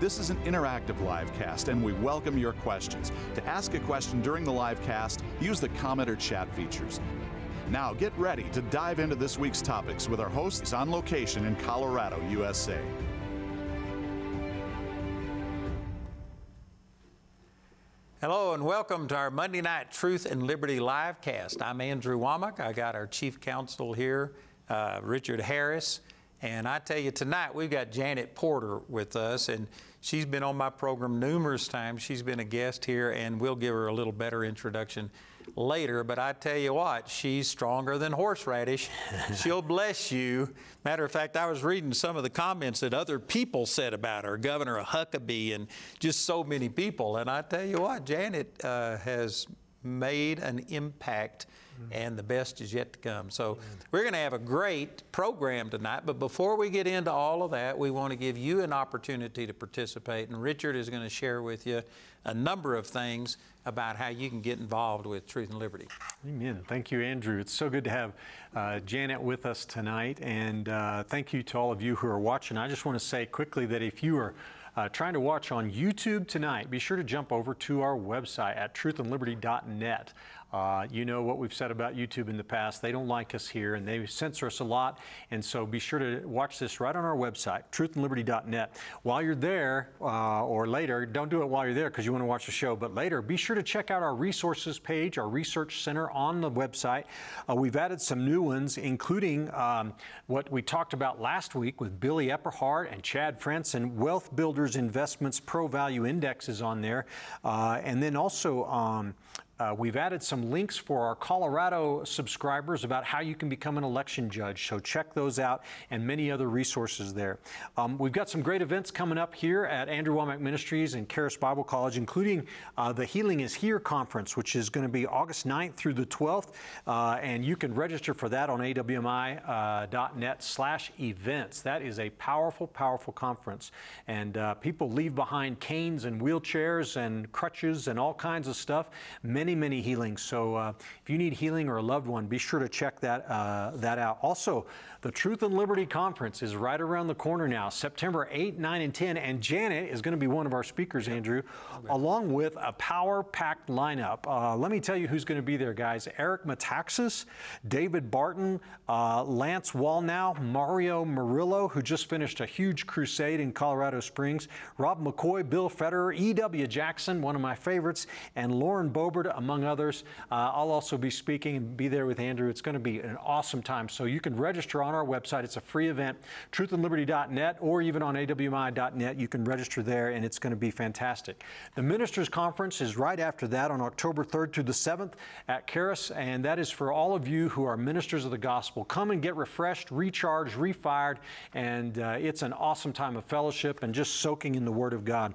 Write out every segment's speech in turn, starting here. This is an interactive live cast, and we welcome your questions. To ask a question during the live cast, use the comment or chat features. Now get ready to dive into this week's topics with our hosts on location in Colorado, USA. Hello and welcome to our Monday night Truth and Liberty live cast. I'm Andrew Womack. I got our chief counsel here, Richard Harris. And I tell you, tonight we've got Janet Porter with us, and she's been on my program numerous times. She's been a guest here, and we'll give her a little better introduction later. But I tell you what, she's stronger than horseradish. She'll bless you. Matter of fact, I was reading some of the comments that other people said about her, Governor Huckabee and just so many people. And I tell you what, Janet has made an impact, and the best is yet to come. So we're going to have a great program tonight. But before we get into all of that, we want to give you an opportunity to participate. And Richard is going to share with you a number of things about how you can get involved with Truth and Liberty. Amen. Thank you, Andrew. It's so good to have Janet with us tonight. And thank you to all of you who are watching. I just want to say quickly that if you are trying to watch on YouTube tonight, be sure to jump over to our website at truthandliberty.net. You know what we've said about YouTube in the past. They don't like us here, and they censor us a lot. And so be sure to watch this right on our website, truthandliberty.net. While you're there, or later, don't do it while you're there because you want to watch the show, but later, be sure to check out our resources page, our research center on the website. We've added some new ones, including what we talked about last week with Billy Epperhardt and Chad Franson, Wealth Builders Investments Pro Value Index is on there. And then also, we've added some links for our Colorado subscribers about how you can become an election judge. So check those out and many other resources there. We've got some great events coming up here at Andrew Womack Ministries and Karis Bible College, including the Healing is Here Conference, which is going to be August 9th through the 12th. And you can register for that on awmi.net/events. That is a powerful, powerful conference. And people leave behind canes and wheelchairs and crutches and all kinds of stuff. Many healings. So if you need healing or a loved one, be sure to check that out. Also, the Truth and Liberty Conference is right around the corner now, September 8, 9, and 10. And Janet is going to be one of our speakers, Andrew, along with a power-packed lineup. Let me tell you who's going to be there, guys. Eric Metaxas, David Barton, Lance Wallnau, Mario Murillo, who just finished a huge crusade in Colorado Springs, Rob McCoy, Bill Federer, E.W. Jackson, one of my favorites, and Lauren Boebert, among others. I'll also be speaking and be there with Andrew. It's going to be an awesome time. So you can register on our website. It's a free event, truthandliberty.net, or even on awmi.net. You can register there, and it's going to be fantastic. The Ministers Conference is right after that on October 3rd through the 7th at Karis, and that is for all of you who are ministers of the gospel. Come and get refreshed, recharged, refired, and it's an awesome time of fellowship and just soaking in the Word of God.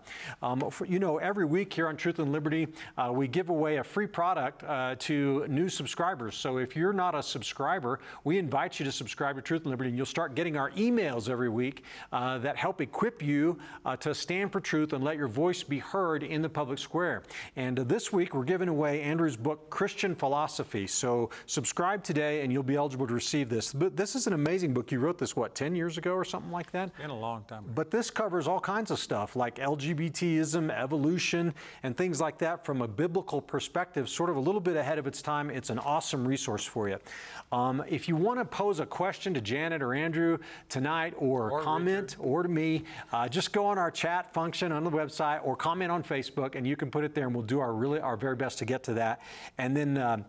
You know, every week here on Truth and Liberty, we give away a free product to new subscribers. So if you're not a subscriber, we invite you to subscribe to Truth and Liberty, and you'll start getting our emails every week that help equip you to stand for truth and let your voice be heard in the public square. And this week, we're giving away Andrew's book, Christian Philosophy. So subscribe today, and you'll be eligible to receive this. But this is an amazing book. You wrote this, what, 10 years ago or something like that? It's been a long time ago. But this covers all kinds of stuff like LGBTism, evolution, and things like that from a biblical perspective, sort of a little bit ahead of its time. It's an awesome resource for you. If you want to pose a question to Janet or Andrew tonight, or comment Richard, or to me, just go on our chat function on the website or comment on Facebook, and you can put it there, and we'll do our very best to get to that. And then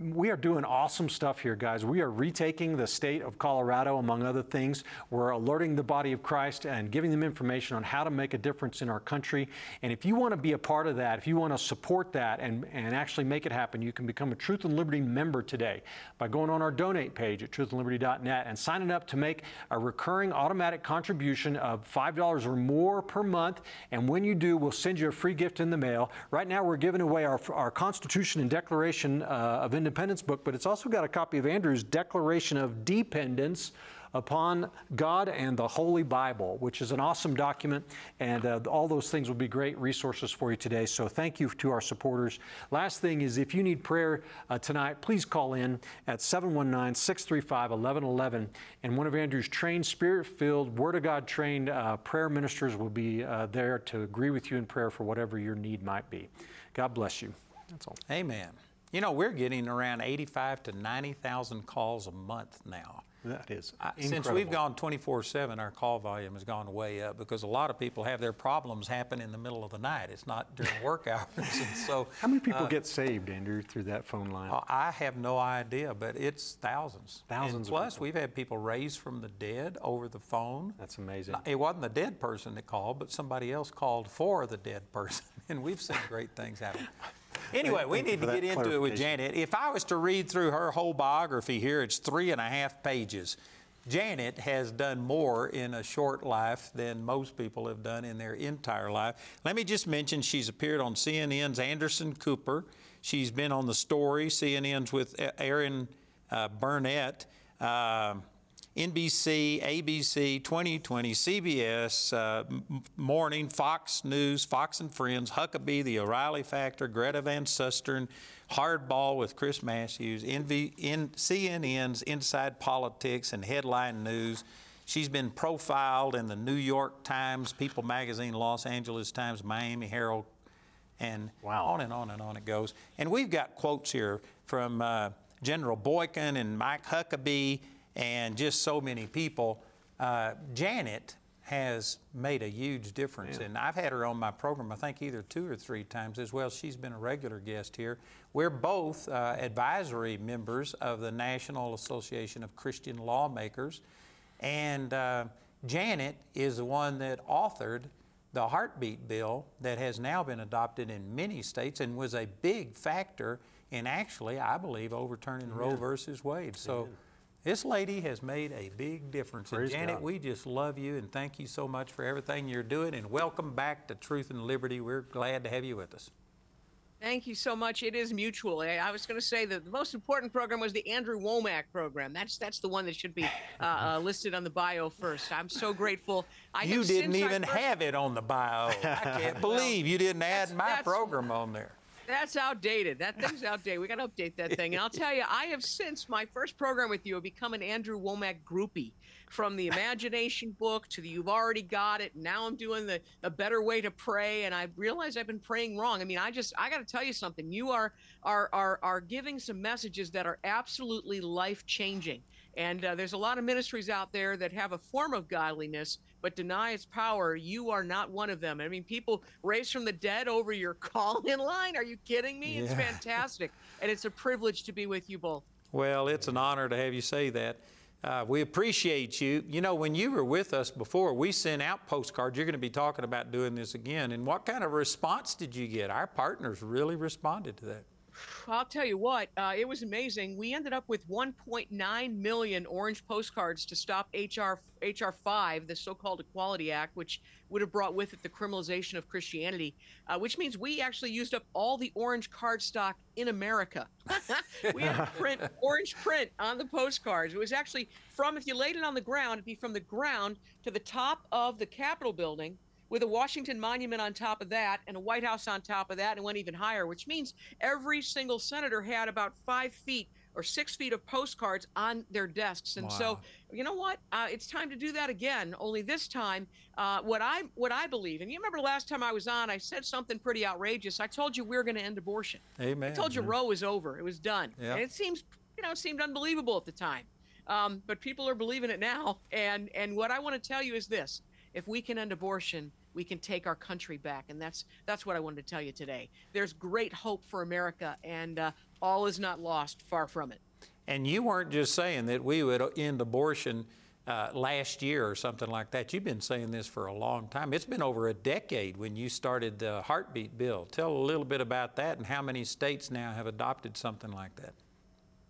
We are doing awesome stuff here, guys. We are retaking the state of Colorado, among other things. We're alerting the body of Christ and giving them information on how to make a difference in our country. And if you want to be a part of that, if you want to support that and actually make it happen, you can become a Truth and Liberty member today by going on our donate page at truthandliberty.net and signing up to make a recurring automatic contribution of $5 or more per month. And when you do, we'll send you a free gift in the mail. Right now, we're giving away our Constitution and Declaration of Independence book, but it's also got a copy of Andrew's Declaration of Dependence upon God and the Holy Bible, which is an awesome document, and all those things will be great resources for you today. So thank you to our supporters. Last thing is, if you need prayer tonight, please call in at 719-635-1111, and one of Andrew's trained, Spirit-filled, Word of God trained prayer ministers will be there to agree with you in prayer for whatever your need might be. God bless you. That's all. Amen. You know, we're getting around 85,000 to 90,000 calls a month now. That is incredible. Since we've gone 24/7, our call volume has gone way up because a lot of people have their problems happen in the middle of the night. It's not during work hours. And so, how many people get saved, Andrew, through that phone line? I have no idea, but it's thousands. Thousands. And plus, we've had people raised from the dead over the phone. That's amazing. It wasn't the dead person that called, but somebody else called for the dead person, and we've seen great things happen. Anyway, we need to get into it with Janet. If I was to read through her whole biography here, it's 3.5 pages. Janet has done more in a short life than most people have done in their entire life. Let me just mention she's appeared on CNN's Anderson Cooper. She's been on The Story, CNN's with Aaron Burnett, NBC, ABC, 2020, CBS, Morning, Fox News, Fox and Friends, Huckabee, The O'Reilly Factor, Greta Van Susteren, Hardball with Chris Matthews, CNN's Inside Politics and Headline News. She's been profiled in the New York Times, People Magazine, Los Angeles Times, Miami Herald, and wow, on and on and on it goes. And we've got quotes here from General Boykin and Mike Huckabee, and just so many people. Janet has made a huge difference. Yeah. And I've had her on my program, I think either 2 or 3 times as well. She's been a regular guest here. We're both advisory members of the National Association of Christian Lawmakers. And Janet is the one that authored the Heartbeat Bill that has now been adopted in many states and was a big factor in actually, I believe, overturning Roe versus Wade. So. Amen. This lady has made a big difference. Praise and Janet, God, we just love you and thank you so much for everything you're doing. And welcome back to Truth and Liberty. We're glad to have you with us. Thank you so much. It is mutual. I was going to say that the most important program was the Andrew Womack program. That's the one that should be listed on the bio first. I'm so grateful. You didn't even have it on the bio. I can't believe you didn't add my program on there. That's outdated. That thing's outdated. We got to update that thing. And I'll tell you, I have since my first program with you have become an Andrew Womack groupie. From the Imagination book to the You've Already Got It. Now I'm doing a better way to pray, and I realize I've been praying wrong. I mean, I got to tell you something. You are giving some messages that are absolutely life changing. And there's a lot of ministries out there that have a form of godliness but deny its power. You are not one of them. I mean, people raised from the dead over your call-in line. Are you kidding me? Yeah. It's fantastic. And it's a privilege to be with you both. Well, it's an honor to have you say that. We appreciate you. You know, when you were with us before, we sent out postcards. You're going to be talking about doing this again. And what kind of response did you get? Our partners really responded to that. I'll tell you what, it was amazing. We ended up with 1.9 million orange postcards to stop HR 5, the so-called Equality Act, which would have brought with it the criminalization of Christianity, which means we actually used up all the orange cardstock in America. We had print, orange print on the postcards. It was actually from, if you laid it on the ground, it'd be from the ground to the top of the Capitol building, with a Washington Monument on top of that and a White House on top of that, and went even higher, which means every single senator had about 5 feet or 6 feet of postcards on their desks. And wow. So, you know what? It's time to do that again, only this time, what I believe, and you remember last time I was on, I said something pretty outrageous. I told you we were gonna end abortion. Amen. I told you Roe was over, it was done. Yep. And it seems, you know, it seemed unbelievable at the time, but people are believing it now. And what I wanna tell you is this, if we can end abortion, we can take our country back. And that's what I wanted to tell you today. There's great hope for America, and all is not lost, far from it. And you weren't just saying that we would end abortion last year or something like that. You've been saying this for a long time. It's been over a decade when you started the Heartbeat Bill. Tell a little bit about that and how many states now have adopted something like that.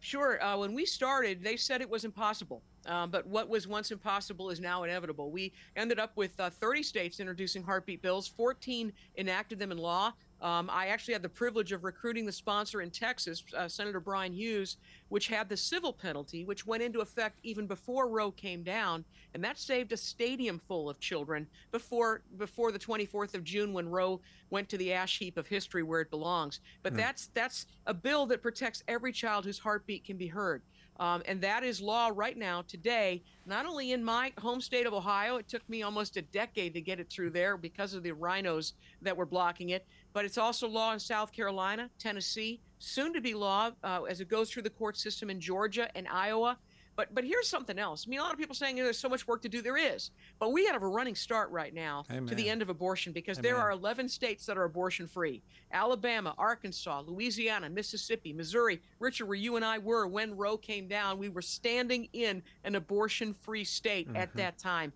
Sure. When we started, they said it was impossible. But what was once impossible is now inevitable. We ended up with 30 states introducing heartbeat bills, 14 enacted them in law. I actually had the privilege of recruiting the sponsor in Texas, Senator Brian Hughes, which had the civil penalty, which went into effect even before Roe came down. And that saved a stadium full of children before the 24th of June, when Roe went to the ash heap of history where it belongs. But that's a bill that protects every child whose heartbeat can be heard. And that is law right now, today, not only in my home state of Ohio. It took me almost a decade to get it through there because of the rhinos that were blocking it. But it's also law in South Carolina, Tennessee, soon to be law as it goes through the court system in Georgia and Iowa. But here's something else. I mean, a lot of people saying, you know, there's so much work to do. There is. But we have a running start right now to the end of abortion, because there are 11 states that are abortion-free. Alabama, Arkansas, Louisiana, Mississippi, Missouri. Richard, where you and I were when Roe came down, we were standing in an abortion-free state at that time.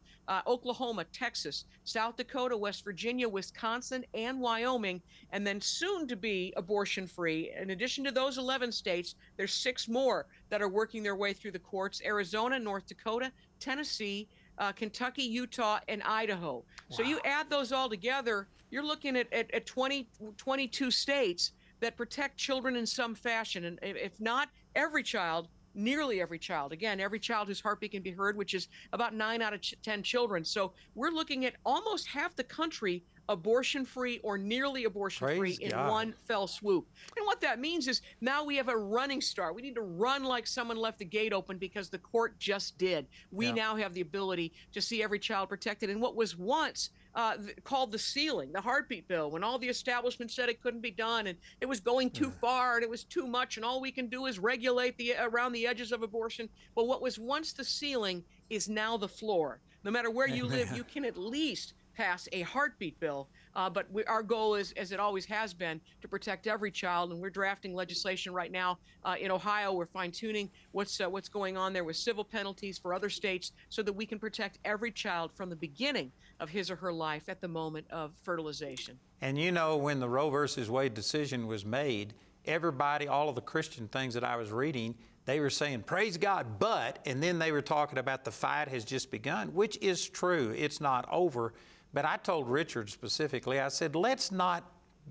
Oklahoma, Texas, South Dakota, West Virginia, Wisconsin, and Wyoming, and then soon to be abortion-free. In addition to those 11 states, there's 6 more that are working their way through the courts: Arizona, North Dakota, Tennessee, Kentucky, Utah, and Idaho. Wow. So you add those all together, you're looking at 22 states that protect children in some fashion, and if not every child, nearly every child. Again, every child whose heartbeat can be heard, which is about 9 out of 10 children. So we're looking at almost half the country abortion-free or nearly abortion-free in one fell swoop. And what that means is now we have a running start. We need to run like someone left the gate open, because the court just did. We now have the ability to see every child protected. And what was once called the ceiling, the heartbeat bill, when all the establishment said it couldn't be done, and it was going too far, and it was too much, and all we can do is regulate around the edges of abortion. Well, what was once the ceiling is now the floor. No matter where you live, you can at least pass a heartbeat bill. But our goal is, as it always has been, to protect every child. And we're drafting legislation right now in Ohio. We're fine-tuning what's going on there with civil penalties for other states, so that we can protect every child from the beginning of his or her life at the moment of fertilization. And you know, when the Roe versus Wade decision was made, everybody, all of the Christian things that I was reading, they were saying, praise God, but, and then they were talking about the fight has just begun, which is true. It's not over. But I told Richard specifically, I said, let's not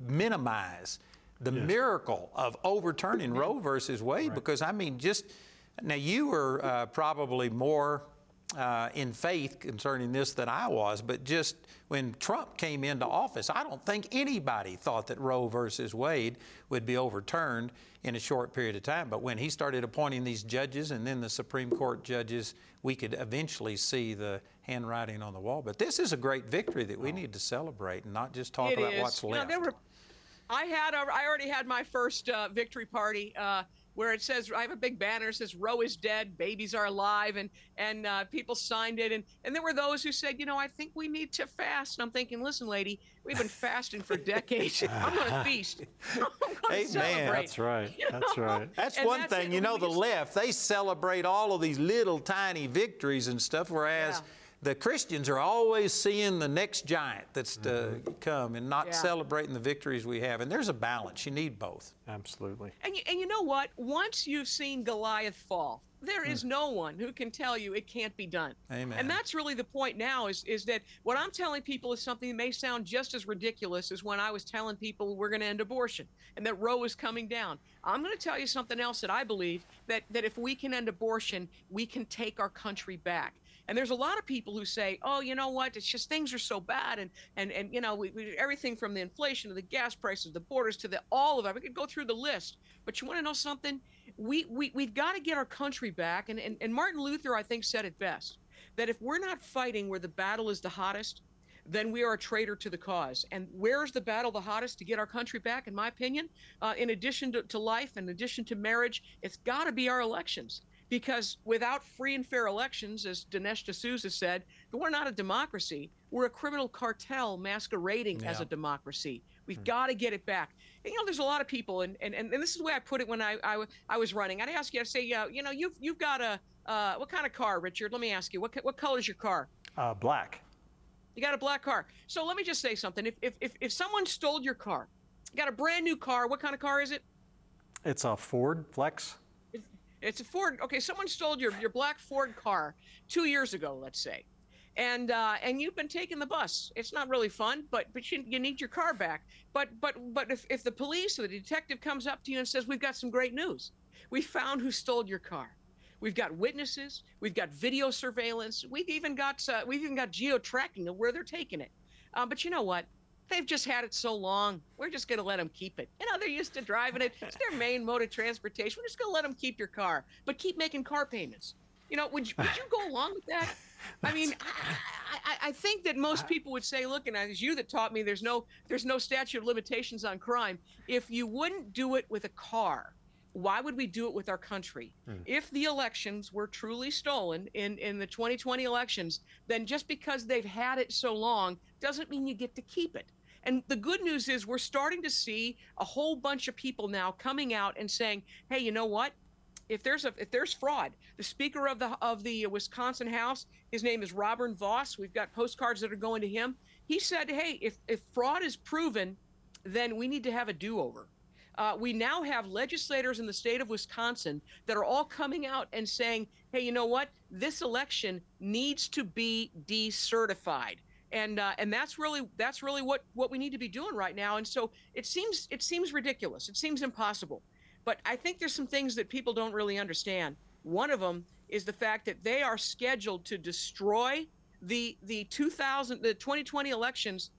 minimize the miracle of overturning Roe versus Wade, because, I mean, just now you were probably more in faith concerning this than I was, but just when Trump came into office, I don't think anybody thought that Roe versus Wade would be overturned in a short period of time. But when he started appointing these judges and then the Supreme Court judges, we could eventually see the handwriting on the wall. But this is a great victory that we need to celebrate and not just talk about what's left. You know, I already had my first victory party where it says, I have a big banner, it says, Roe is dead, babies are alive, and people signed it. And there were those who said, you know, I think we need to fast. And I'm thinking, listen, lady, we've been fasting for decades. I'm going to feast. I'm going to celebrate. That's right. That's right. That's one thing. You know, the left, they celebrate all of these little tiny victories and stuff, whereas the Christians are always seeing the next giant that's to come and not celebrating the victories we have. And there's a balance. You need both. Absolutely. And you know what? Once you've seen Goliath fall, there is no one who can tell you it can't be done. Amen. And that's really the point now is that what I'm telling people is something that may sound just as ridiculous as when I was telling people we're going to end abortion and that Roe is coming down. I'm going to tell you something else that I believe, that if we can end abortion, we can take our country back. And there's a lot of people who say, oh, you know what, it's just things are so bad. And you know, we everything from the inflation to the gas prices, the borders to all of it. We could go through the list. But you want to know something? We've got to get our country back. And Martin Luther, I think, said it best, that if we're not fighting where the battle is the hottest, then we are a traitor to the cause. And where's the battle the hottest to get our country back, in my opinion? In addition to life, in addition to marriage, it's got to be our elections. Because without free and fair elections, as Dinesh D'Souza said, we're not a democracy. We're a criminal cartel masquerading as a democracy. We've got to get it back. And, you know, there's a lot of people, and this is the way I put it when I was running. I'd ask you, I'd say, you know, you've got a, what kind of car, Richard? Let me ask you, what color is your car? Black. You got a black car. So let me just say something. If someone stole your car, you got a brand new car, what kind of car is it? It's a Ford Flex. It's a Ford. Okay, someone stole your black Ford car 2 years ago, let's say. And you've been taking the bus. It's not really fun, but you need your car back. But if the police or the detective comes up to you and says, we've got some great news. We found who stole your car. We've got witnesses. We've got video surveillance. We've even got geo-tracking of where they're taking it. But you know what? They've just had it so long. We're just going to let them keep it. You know, they're used to driving it. It's their main mode of transportation. We're just going to let them keep your car, but keep making car payments. You know, would you go along with that? I mean, I think that most people would say, look, and it's you that taught me there's no statute of limitations on crime. If you wouldn't do it with a car, why would we do it with our country? If the elections were truly stolen in the 2020 elections, then just because they've had it so long doesn't mean you get to keep it. And the good news is we're starting to see a whole bunch of people now coming out and saying, hey, you know what? If there's fraud, the Speaker of the Wisconsin House, his name is Robert Voss. We've got postcards that are going to him. He said, hey, if fraud is proven, then we need to have a do-over. We now have legislators in the state of Wisconsin that are all coming out and saying, hey, you know what? This election needs to be decertified. And that's really what we need to be doing right now. And so it seems ridiculous. It seems impossible. But I think there's some things that people don't really understand. One of them is the fact that they are scheduled to destroy the 2020 elections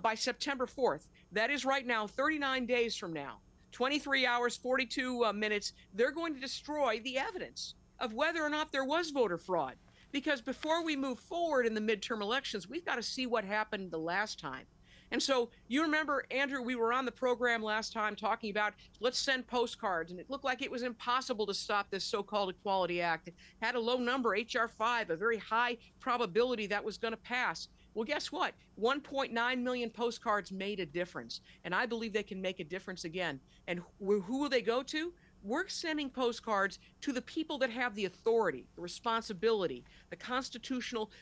by September 4th. That is right now, 39 days from now, 23 hours, 42 minutes. They're going to destroy the evidence of whether or not there was voter fraud. Because before we move forward in the midterm elections, we've got to see what happened the last time. And so you remember, Andrew, we were on the program last time talking about let's send postcards. And it looked like it was impossible to stop this so-called Equality Act. It had a low number, H.R. 5, a very high probability that was going to pass. Well, guess what? 1.9 million postcards made a difference. And I believe they can make a difference again. And who will they go to? We're sending postcards to the people that have the authority, the responsibility, the constitutional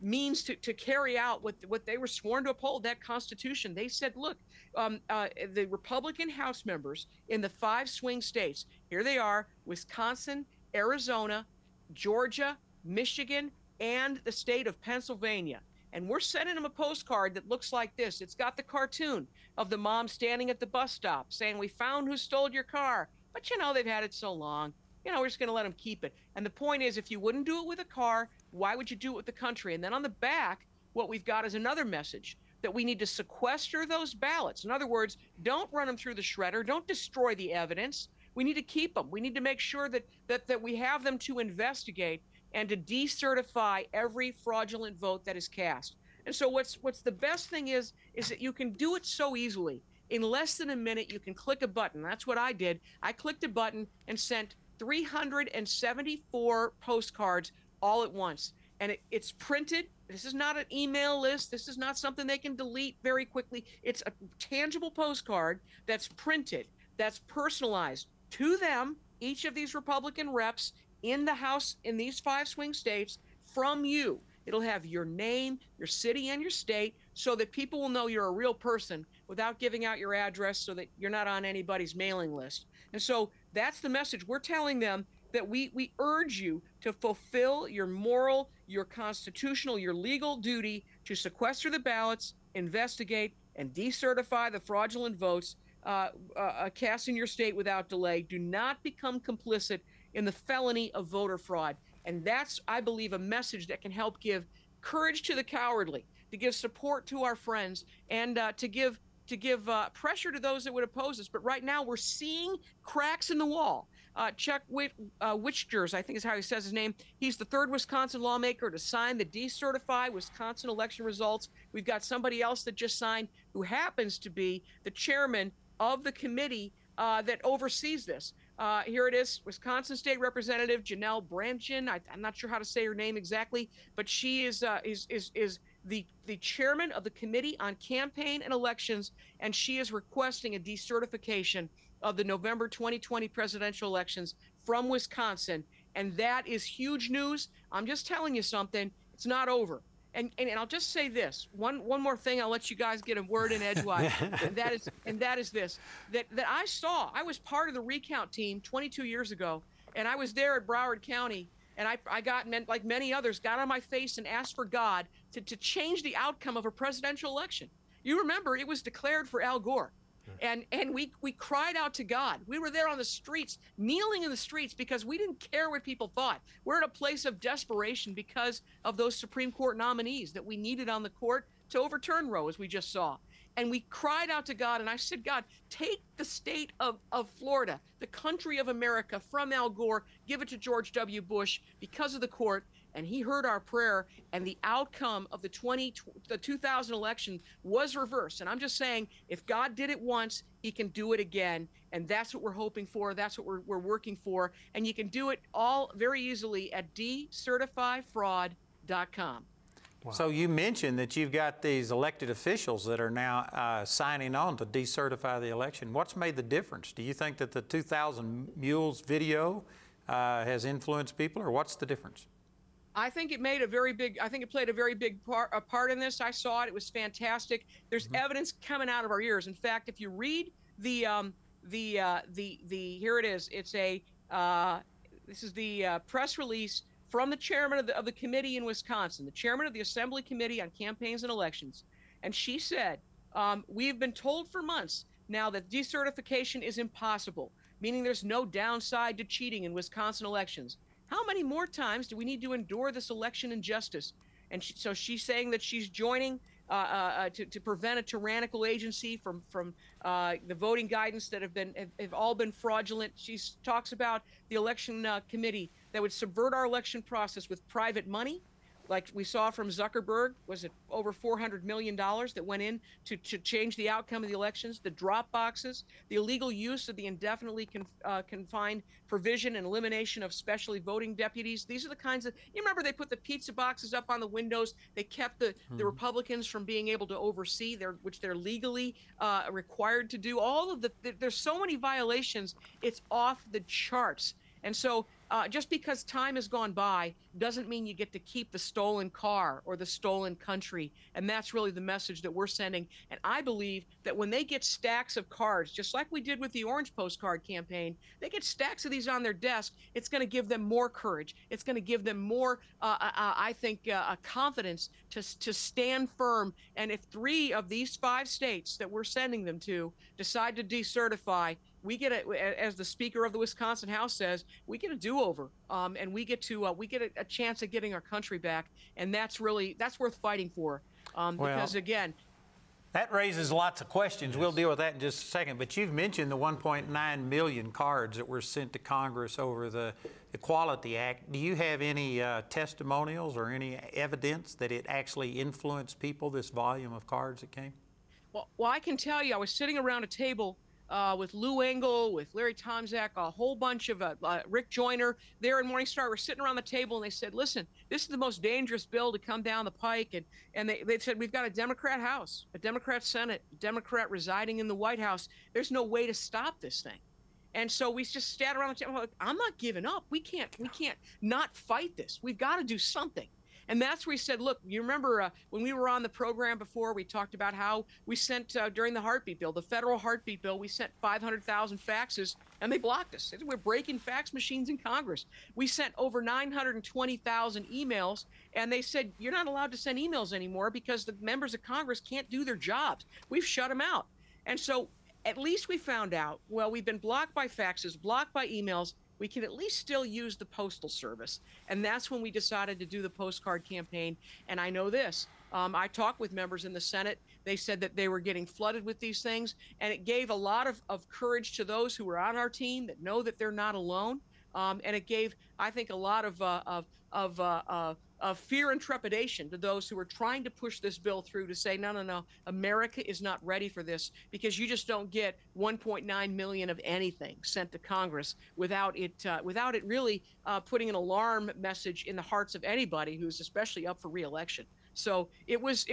means to carry out what they were sworn to uphold, that Constitution. They said, look, the Republican House members in the 5 swing states, here they are, Wisconsin, Arizona, Georgia, Michigan, and the state of Pennsylvania. And we're sending them a postcard that looks like this. It's got the cartoon of the mom standing at the bus stop saying, we found who stole your car. But, you know, they've had it so long. You know, we're just going to let them keep it. And the point is, if you wouldn't do it with a car, why would you do it with the country? And then on the back, what we've got is another message that we need to sequester those ballots. In other words, don't run them through the shredder. Don't destroy the evidence. We need to keep them. We need to make sure that we have them to investigate and to decertify every fraudulent vote that is cast. And so what's the best thing is that you can do it so easily. In less than a minute, you can click a button. That's what I did. I clicked a button and sent 374 postcards all at once. And it's printed. This is not an email list. This is not something they can delete very quickly. It's a tangible postcard that's printed, that's personalized to them, each of these Republican reps, in the House in these 5 swing states from you. It'll have your name, your city, and your state so that people will know you're a real person without giving out your address so that you're not on anybody's mailing list. And so that's the message. We're telling them that we urge you to fulfill your moral, your constitutional, your legal duty to sequester the ballots, investigate, and decertify the fraudulent votes cast in your state without delay. Do not become complicit in the felony of voter fraud. And that's, I believe, a message that can help give courage to the cowardly, to give support to our friends, and to give pressure to those that would oppose us. But right now, we're seeing cracks in the wall. Chuck Wichters, I think is how he says his name, he's the third Wisconsin lawmaker to sign the decertify Wisconsin election results. We've got somebody else that just signed who happens to be the chairman of the committee that oversees this. Here it is, Wisconsin State Representative Janelle Branchin. I'm not sure how to say her name exactly, but she is the chairman of the Committee on Campaign and Elections, and she is requesting a decertification of the November 2020 presidential elections from Wisconsin. And that is huge news. I'm just telling you something. It's not over. And I'll just say this, one more thing, I'll let you guys get a word in edgewise, and that is this, that I saw, I was part of the recount team 22 years ago, and I was there at Broward County, and I got, like many others, got on my face and asked for God to change the outcome of a presidential election. You remember, it was declared for Al Gore. And we cried out to God. We were there on the streets, kneeling in the streets, because we didn't care what people thought. We're in a place of desperation because of those Supreme Court nominees that we needed on the court to overturn Roe, as we just saw. And we cried out to God, and I said, God, take the state of Florida, the country of America, from Al Gore, give it to George W. Bush because of the court. And he heard our prayer, and the outcome of the 2000 election was reversed. And I'm just saying, if God did it once, he can do it again. And that's what we're hoping for. That's what we're working for. And you can do it all very easily at decertifyfraud.com. Wow. So you mentioned that you've got these elected officials that are now signing on to decertify the election. What's made the difference? Do you think that the 2000 Mules video has influenced people, or what's the difference? I think it made a very big, I think it played a very big part in this. I saw it. It was fantastic. There's evidence coming out of our ears. In fact, if you read the here it is. It's a, this is the press release from the chairman of the committee in Wisconsin, the chairman of the Assembly Committee on Campaigns and Elections. And she said, we've been told for months now that decertification is impossible, meaning there's no downside to cheating in Wisconsin elections. How many more times do we need to endure this election injustice? And so she's saying that she's joining to prevent a tyrannical agency from the voting guidance that have all been fraudulent. She talks about the election committee that would subvert our election process with private money, like we saw from Zuckerberg. Was it over $400 million that went in to change the outcome of the elections? The drop boxes, the illegal use of the indefinitely confined provision and elimination of specially voting deputies. These are the kinds of, you remember they put the pizza boxes up on the windows. They kept the Republicans from being able to oversee, which they're legally required to do. All of there's so many violations, it's off the charts. And so just because time has gone by doesn't mean you get to keep the stolen car or the stolen country. And that's really the message that we're sending. And I believe that when they get stacks of cards, just like we did with the orange postcard campaign, they get stacks of these on their desk. It's going to give them more courage. It's going to give them more, I think, confidence to stand firm. And if 3 of these 5 states that we're sending them to decide to decertify, we get as the Speaker of the Wisconsin House says, we get a do-over, and we get to a chance at getting our country back, and that's worth fighting for, because again, that raises lots of questions. Yes. We'll deal with that in just a second. But you've mentioned the 1.9 million cards that were sent to Congress over the Equality Act. Do you have any testimonials or any evidence that it actually influenced people? This volume of cards that came. Well, I can tell you, I was sitting around a table. With Lou Engle, with Larry Tomczak, a whole bunch of Rick Joyner there in Morningstar. We're sitting around the table, and they said, listen, this is the most dangerous bill to come down the pike. And they said, we've got a Democrat House, a Democrat Senate, a Democrat residing in the White House. There's no way to stop this thing. And so we just sat around the table. Like, I'm not giving up. We can't not fight this. We've got to do something. And that's where he said, look, you remember when we were on the program before, we talked about how we sent, during the Heartbeat Bill, the federal Heartbeat Bill, we sent 500,000 faxes, and they blocked us. We're breaking fax machines in Congress. We sent over 920,000 emails, and they said, you're not allowed to send emails anymore because the members of Congress can't do their jobs. We've shut them out. And so at least we found out, well, we've been blocked by faxes, blocked by emails. We can at least still use the Postal Service. And that's when we decided to do the postcard campaign. And I know this, I talked with members in the Senate. They said that they were getting flooded with these things. And it gave a lot of courage to those who were on our team that know that they're not alone. And it gave, I think, a lot of fear and trepidation to those who are trying to push this bill through to say, no, no, no, America is not ready for this, because you just don't get 1.9 million of anything sent to Congress without it really putting an alarm message in the hearts of anybody who's especially up for re-election. So it was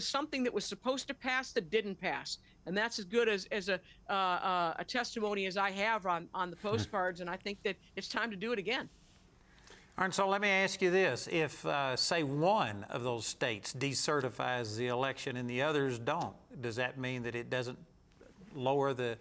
something that was supposed to pass that didn't pass, and that's as good as a testimony as I have on the postcards. And I think that it's time to do it again. All right, so let me ask you this: if say one of those states decertifies the election and the others don't, does that mean that it doesn't lower the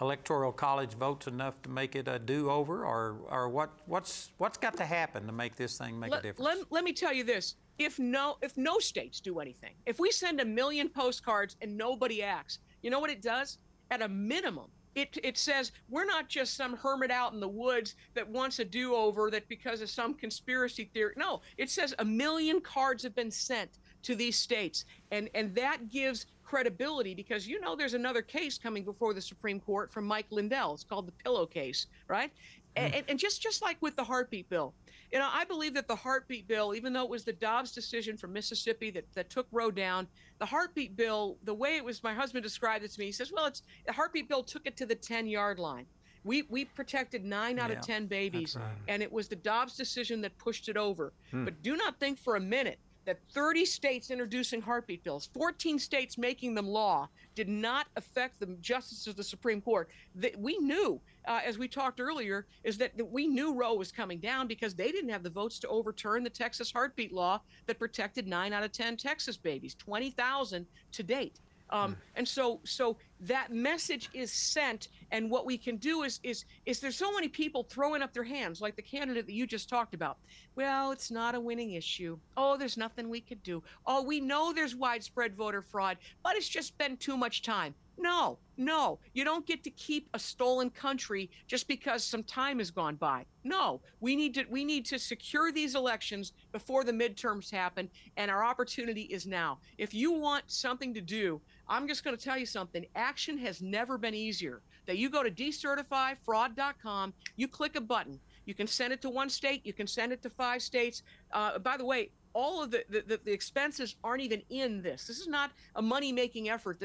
Electoral College votes enough to make it a do-over, or what's got to happen to make this thing make a difference? Let me tell you this: if no states do anything, if we send 1 million postcards and nobody acts, you know what it does? At a minimum, it says we're not just some hermit out in the woods that wants a do-over that because of some conspiracy theory. No, it says 1 million cards have been sent to these states, and that gives credibility, because you know there's another case coming before the Supreme Court from Mike Lindell. It's called the Pillow case, right? And just like with the Heartbeat Bill, you know, I believe that the Heartbeat Bill, even though it was the Dobbs decision from Mississippi that took Roe down, the Heartbeat Bill, the way it was, my husband described it to me. He says, well, it's the Heartbeat Bill took it to the 10-yard line. We protected 9 out of 10 babies, right, and it was the Dobbs decision that pushed it over. But do not think for a minute that 30 states introducing heartbeat bills, 14 states making them law, did not affect the justices of the Supreme Court. We knew, as we talked earlier, is that we knew Roe was coming down because they didn't have the votes to overturn the Texas heartbeat law that protected 9 out of 10 Texas babies, 20,000 to date. And so that message is sent. And what we can do is there's so many people throwing up their hands, like the candidate that you just talked about. Well, it's not a winning issue. Oh, there's nothing we could do. Oh, we know there's widespread voter fraud, but it's just been too much time. No, no, you don't get to keep a stolen country just because some time has gone by. No, we need to secure these elections before the midterms happen, and our opportunity is now. If you want something to do, I'm just going to tell you something. Action has never been easier. That you go to decertifyfraud.com, you click a button. You can send it to one state, you can send it to 5 states. By the way, all of the expenses aren't even in this. This is not a money-making effort.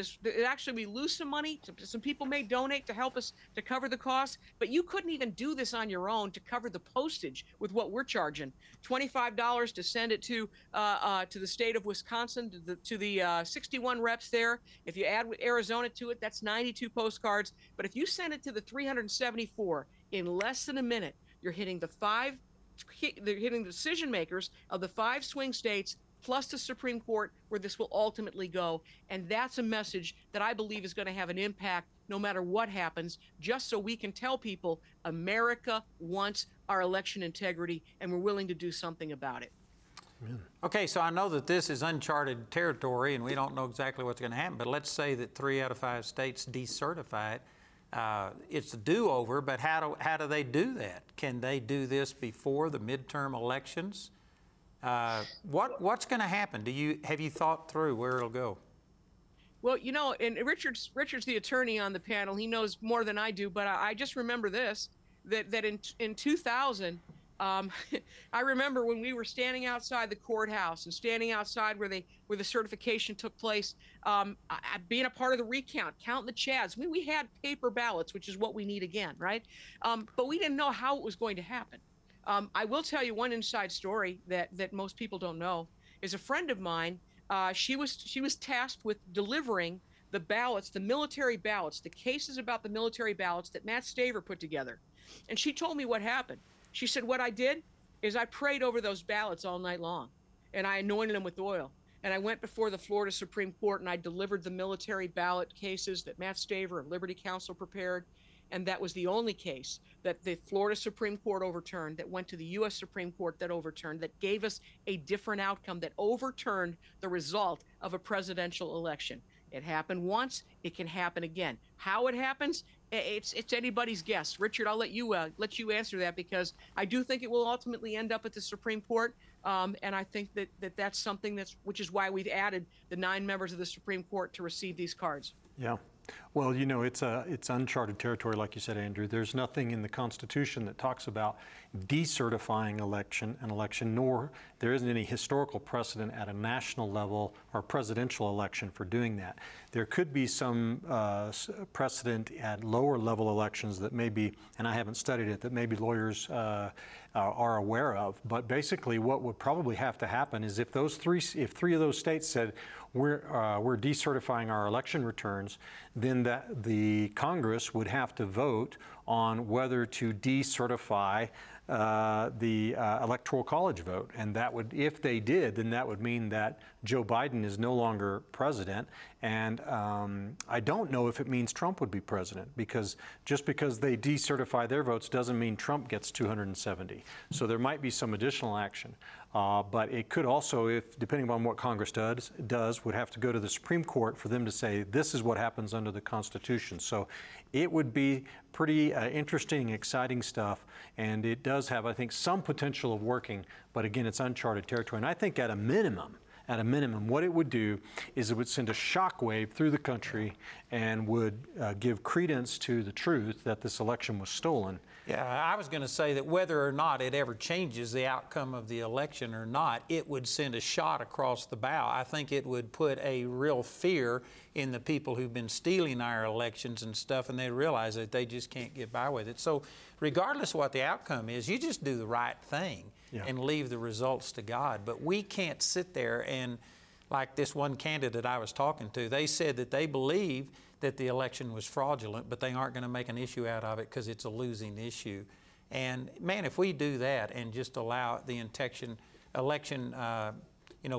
Actually, we lose some money. Some people may donate to help us to cover the cost, but you couldn't even do this on your own to cover the postage with what we're charging. $25 to send it to the state of Wisconsin, to the 61 reps there. If you add Arizona to it, that's 92 postcards. But if you send it to the 374 in less than a minute, you're hitting the decision makers of the 5 swing states, plus the Supreme Court, where this will ultimately go. And that's a message that I believe is going to have an impact no matter what happens, just so we can tell people America wants our election integrity and we're willing to do something about it. Okay, so I know that this is uncharted territory and we don't know exactly what's going to happen, but let's say that 3 out of 5 states decertify it. It's a do-over, but how do they do that? Can they do this before the midterm elections? What's going to happen? Have you thought through where it'll go? Well, you know, and Richard's the attorney on the panel. He knows more than I do, but I just remember this: that in 2000, I remember when we were standing outside the courthouse and standing outside where the certification took place, being a part of the recount, counting the chads. I mean, we had paper ballots, which is what we need again, right? But we didn't know how it was going to happen. I will tell you one inside story that most people don't know is a friend of mine. She was tasked with delivering the ballots, the military ballots, the cases about the military ballots that Matt Staver put together. And she told me what happened. She said, what I did is I prayed over those ballots all night long, and I anointed them with oil. And I went before the Florida Supreme Court, and I delivered the military ballot cases that Matt Staver of Liberty Counsel prepared. And that was the only case that the Florida Supreme Court overturned, that went to the U.S. Supreme Court, that overturned, that gave us a different outcome, that overturned the result of a presidential election. It happened once. It can happen again. How it happens, it's anybody's guess. Richard, I'll let you answer that, because I do think it will ultimately end up at the Supreme Court, and I think that's something which is why we've added the 9 members of the Supreme Court to receive these cards. Yeah. Well, you know, it's uncharted territory, like you said, Andrew. There's nothing in the Constitution that talks about decertifying an election, nor there isn't any historical precedent at a national level or presidential election for doing that. There could be some precedent at lower level elections that maybe, and I haven't studied it, that maybe lawyers are aware of. But basically, what would probably have to happen is if three of those states said we're decertifying our election returns, then that the Congress would have to vote on whether to decertify the Electoral College vote. And that would, if they did, then that would mean that Joe Biden is no longer president. And I don't know if it means Trump would be president, because just because they decertify their votes doesn't mean Trump gets 270. So there might be some additional action. But it could also, if depending on what Congress does, would have to go to the Supreme Court for them to say this is what happens under the Constitution. So it would be pretty interesting, exciting stuff, and it does have, I think, some potential of working. But again, it's uncharted territory, and I think at a minimum, what it would do is it would send a shockwave through the country and would give credence to the truth that this election was stolen. Yeah, I was going to say that whether or not it ever changes the outcome of the election or not, it would send a shot across the bow. I think it would put a real fear in the people who've been stealing our elections and stuff, and they realize that they just can't get by with it. So regardless of what the outcome is, you just do the right thing. Yeah. And leave the results to God. But we can't sit there and, like this one candidate I was talking to, they said that they believe that the election was fraudulent, but they aren't going to make an issue out of it because it's a losing issue. And man, if we do that and just allow the election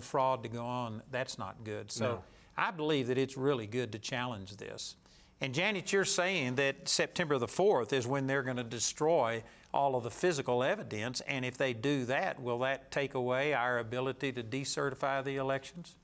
fraud to go on, that's not good. So no. I believe that it's really good to challenge this. And Janet, you're saying that September the 4th is when they're going to destroy all of the physical evidence, and if they do that, will that take away our ability to decertify the elections?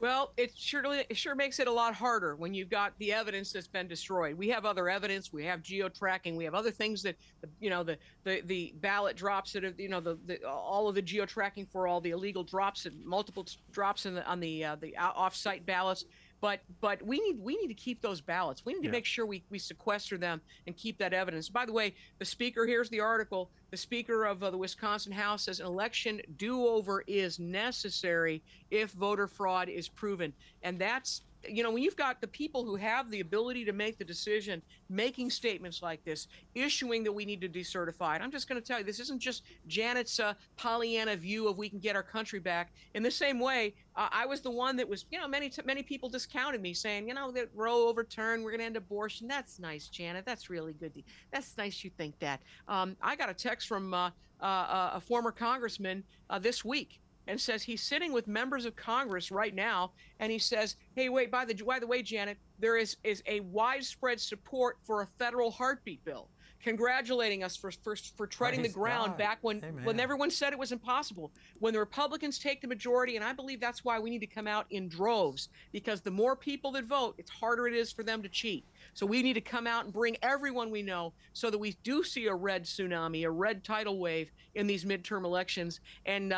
Well, it sure makes it a lot harder when you've got the evidence that's been destroyed. We have other evidence, we have geo-tracking, we have other things that, you know, the ballot drops that have, you know, all of the geo-tracking for all the illegal drops and multiple drops on the off-site ballots. But we need to keep those ballots. We need to make sure we sequester them and keep that evidence. By the way, the speaker, here's the article, the speaker of the Wisconsin House says an election do-over is necessary if voter fraud is proven. And that's, you know, when you've got the people who have the ability to make the decision, making statements like this, issuing that we need to decertify it. I'm just going to tell you, this isn't just Janet's Pollyanna view of we can get our country back. In the same way, I was the one that was, you know, many people discounted me saying, you know, that Roe overturned, we're going to end abortion. That's nice, Janet. That's really good. That's nice you think that. I got a text from a former congressman this week. And says he's sitting with members of Congress right now, and he says, hey, wait, by the way, Janet, there is a widespread support for a federal heartbeat bill, congratulating us for treading the ground back when everyone said it was impossible. When the Republicans take the majority, and I believe that's why we need to come out in droves, because the more people that vote, it's harder it is for them to cheat. So we need to come out and bring everyone we know so that we do see a red tsunami, a red tidal wave in these midterm elections. And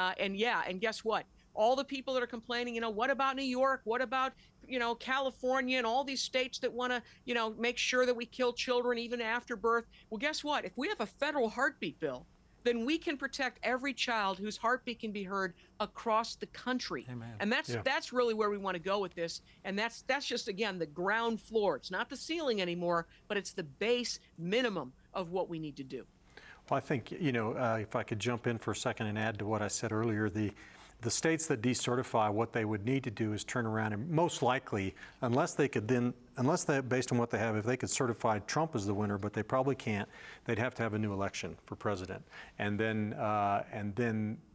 guess what? All the people that are complaining, you know, what about New York? What about, you know, California and all these states that want to, you know, make sure that we kill children even after birth? Well, guess what? If we have a federal heartbeat bill, then we can protect every child whose heartbeat can be heard across the country. Amen. And that's really where we want to go with this. And that's just, again, the ground floor. It's not the ceiling anymore, but it's the base minimum of what we need to do. Well, I think, you know, if I could jump in for a second and add to what I said earlier, the states that decertify, what they would need to do is turn around and most likely, based on what they have, if they could certify Trump as the winner, but they probably can't, they'd have to have a new election for president. And then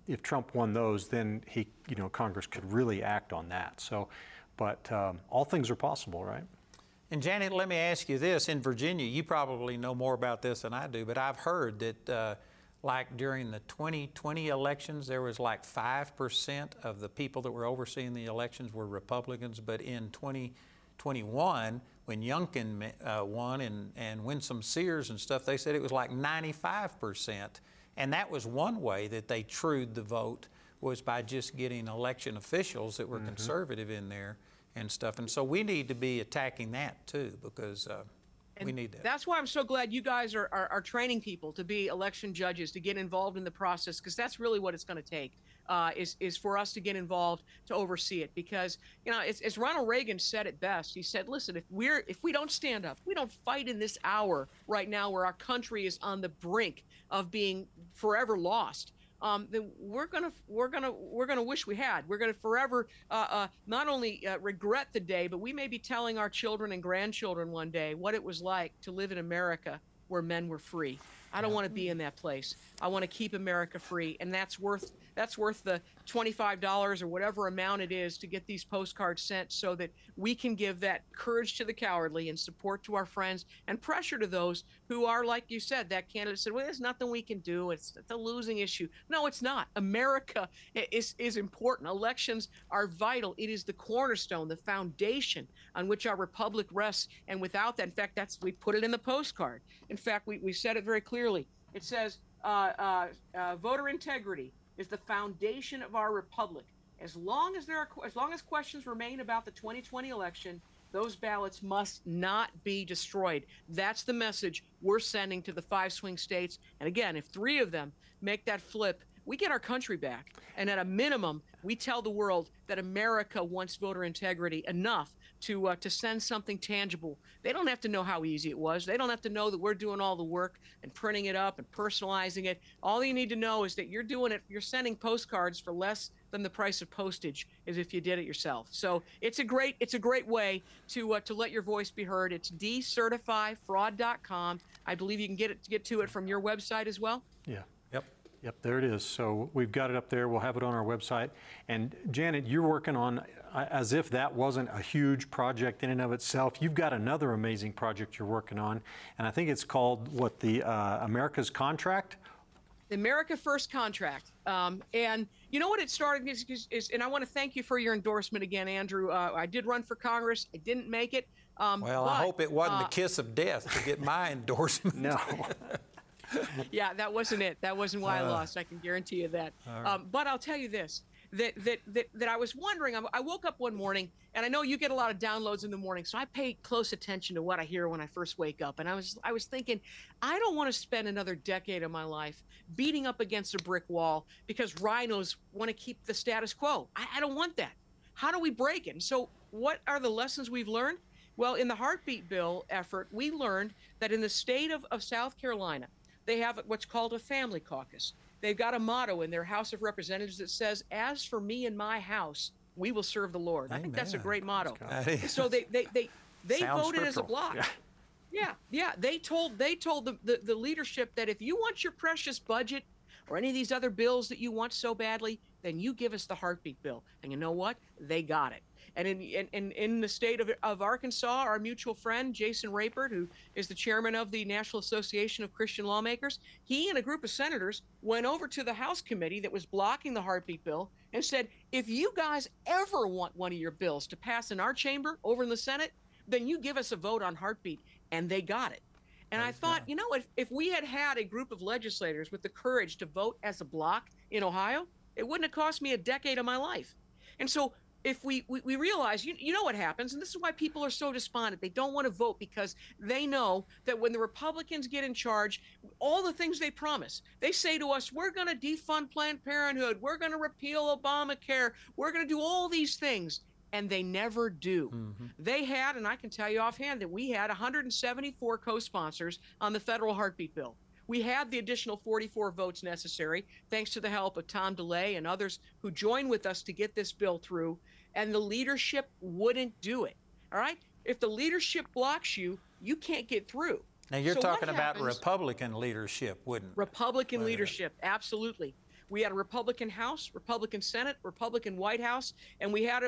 if Trump won those, then he, you know, Congress could really act on that. So, but all things are possible, right? And Janet, let me ask you this. In Virginia, you probably know more about this than I do, but I've heard that like during the 2020 elections, there was like 5% of the people that were overseeing the elections were Republicans. But in 2021, when Youngkin won and Winsome Sears and stuff, they said it was like 95%. And that was one way that they trued the vote, was by just getting election officials that were conservative in there and stuff. And so we need to be attacking that too, because And we need that. That's why I'm so glad you guys are training people to be election judges, to get involved in the process, because that's really what it's going to take, is for us to get involved, to oversee it. Because, you know, as Ronald Reagan said it best, he said, listen, if we don't stand up, we don't fight in this hour right now where our country is on the brink of being forever lost, then we're gonna wish we had. We're gonna forever not only regret the day, but we may be telling our children and grandchildren one day what it was like to live in America where men were free. I don't want to be in that place. I want to keep America free, and that's worth the $25 or whatever amount it is to get these postcards sent, so that we can give that courage to the cowardly and support to our friends and pressure to those who are, like you said, that candidate said, well, there's nothing we can do. It's a losing issue. No, it's not. America is important. Elections are vital. It is the cornerstone, the foundation on which our republic rests. And without that, in fact, we put it in the postcard. In fact, we said it very clearly. It says voter integrity is the foundation of our republic. As long as questions remain about the 2020 election, those ballots must not be destroyed. That's the message we're sending to the 5 swing states. And again, if 3 of them make that flip, we get our country back. And at a minimum, we tell the world that America wants voter integrity enough to send something tangible. They don't have to know how easy it was. They don't have to know that we're doing all the work and printing it up and personalizing it. All you need to know is that you're doing it. You're sending postcards for less than the price of postage is if you did it yourself. So it's a great way to let your voice be heard. It's decertifyfraud.com. I believe you can get to it from your website as well. Yeah. Yep, there it is. So we've got it up there. We'll have it on our website. And Janet, you're working on, as if that wasn't a huge project in and of itself, you've got another amazing project you're working on. And I think it's called, what, the America's Contract? The America First Contract. And you know what it started is, and I want to thank you for your endorsement again, Andrew. I did run for Congress. I didn't make it. Well, I hope it wasn't the kiss of death to get my endorsement. No. Yeah, that wasn't it. That wasn't why I lost. I can guarantee you that. Right. But I'll tell you this, that I was wondering, I woke up one morning, and I know you get a lot of downloads in the morning, so I pay close attention to what I hear when I first wake up. And I was thinking, I don't want to spend another decade of my life beating up against a brick wall because rhinos want to keep the status quo. I don't want that. How do we break it? And so what are the lessons we've learned? Well, in the Heartbeat Bill effort, we learned that in the state of South Carolina, they have what's called a family caucus. They've got a motto in their House of Representatives that says, as for me and my house, we will serve the Lord. Amen. I think that's a great motto. So they voted spiritual as a block. Yeah. Yeah. They told the leadership that if you want your precious budget or any of these other bills that you want so badly, then you give us the Heartbeat Bill. And you know what? They got it. And in the state of Arkansas, our mutual friend, Jason Rapert, who is the chairman of the National Association of Christian Lawmakers, he and a group of senators went over to the House committee that was blocking the Heartbeat Bill and said, if you guys ever want one of your bills to pass in our chamber over in the Senate, then you give us a vote on Heartbeat. And they got it. And I thought, you know, if we had had a group of legislators with the courage to vote as a block in Ohio, it wouldn't have cost me a decade of my life. And so if we realize, you know what happens, and this is why people are so despondent. They don't want to vote because they know that when the Republicans get in charge, all the things they promise, they say to us, we're going to defund Planned Parenthood, we're going to repeal Obamacare, we're going to do all these things, and they never do. Mm-hmm. They had, and I can tell you offhand, that we had 174 co-sponsors on the federal Heartbeat Bill. We had the additional 44 votes necessary, thanks to the help of Tom DeLay and others who joined with us to get this bill through, and the leadership wouldn't do it, all right? If the leadership blocks you, you can't get through. Now, you're talking about Republican leadership, Republican leadership, absolutely. We had a Republican House, Republican Senate, Republican White House, and we had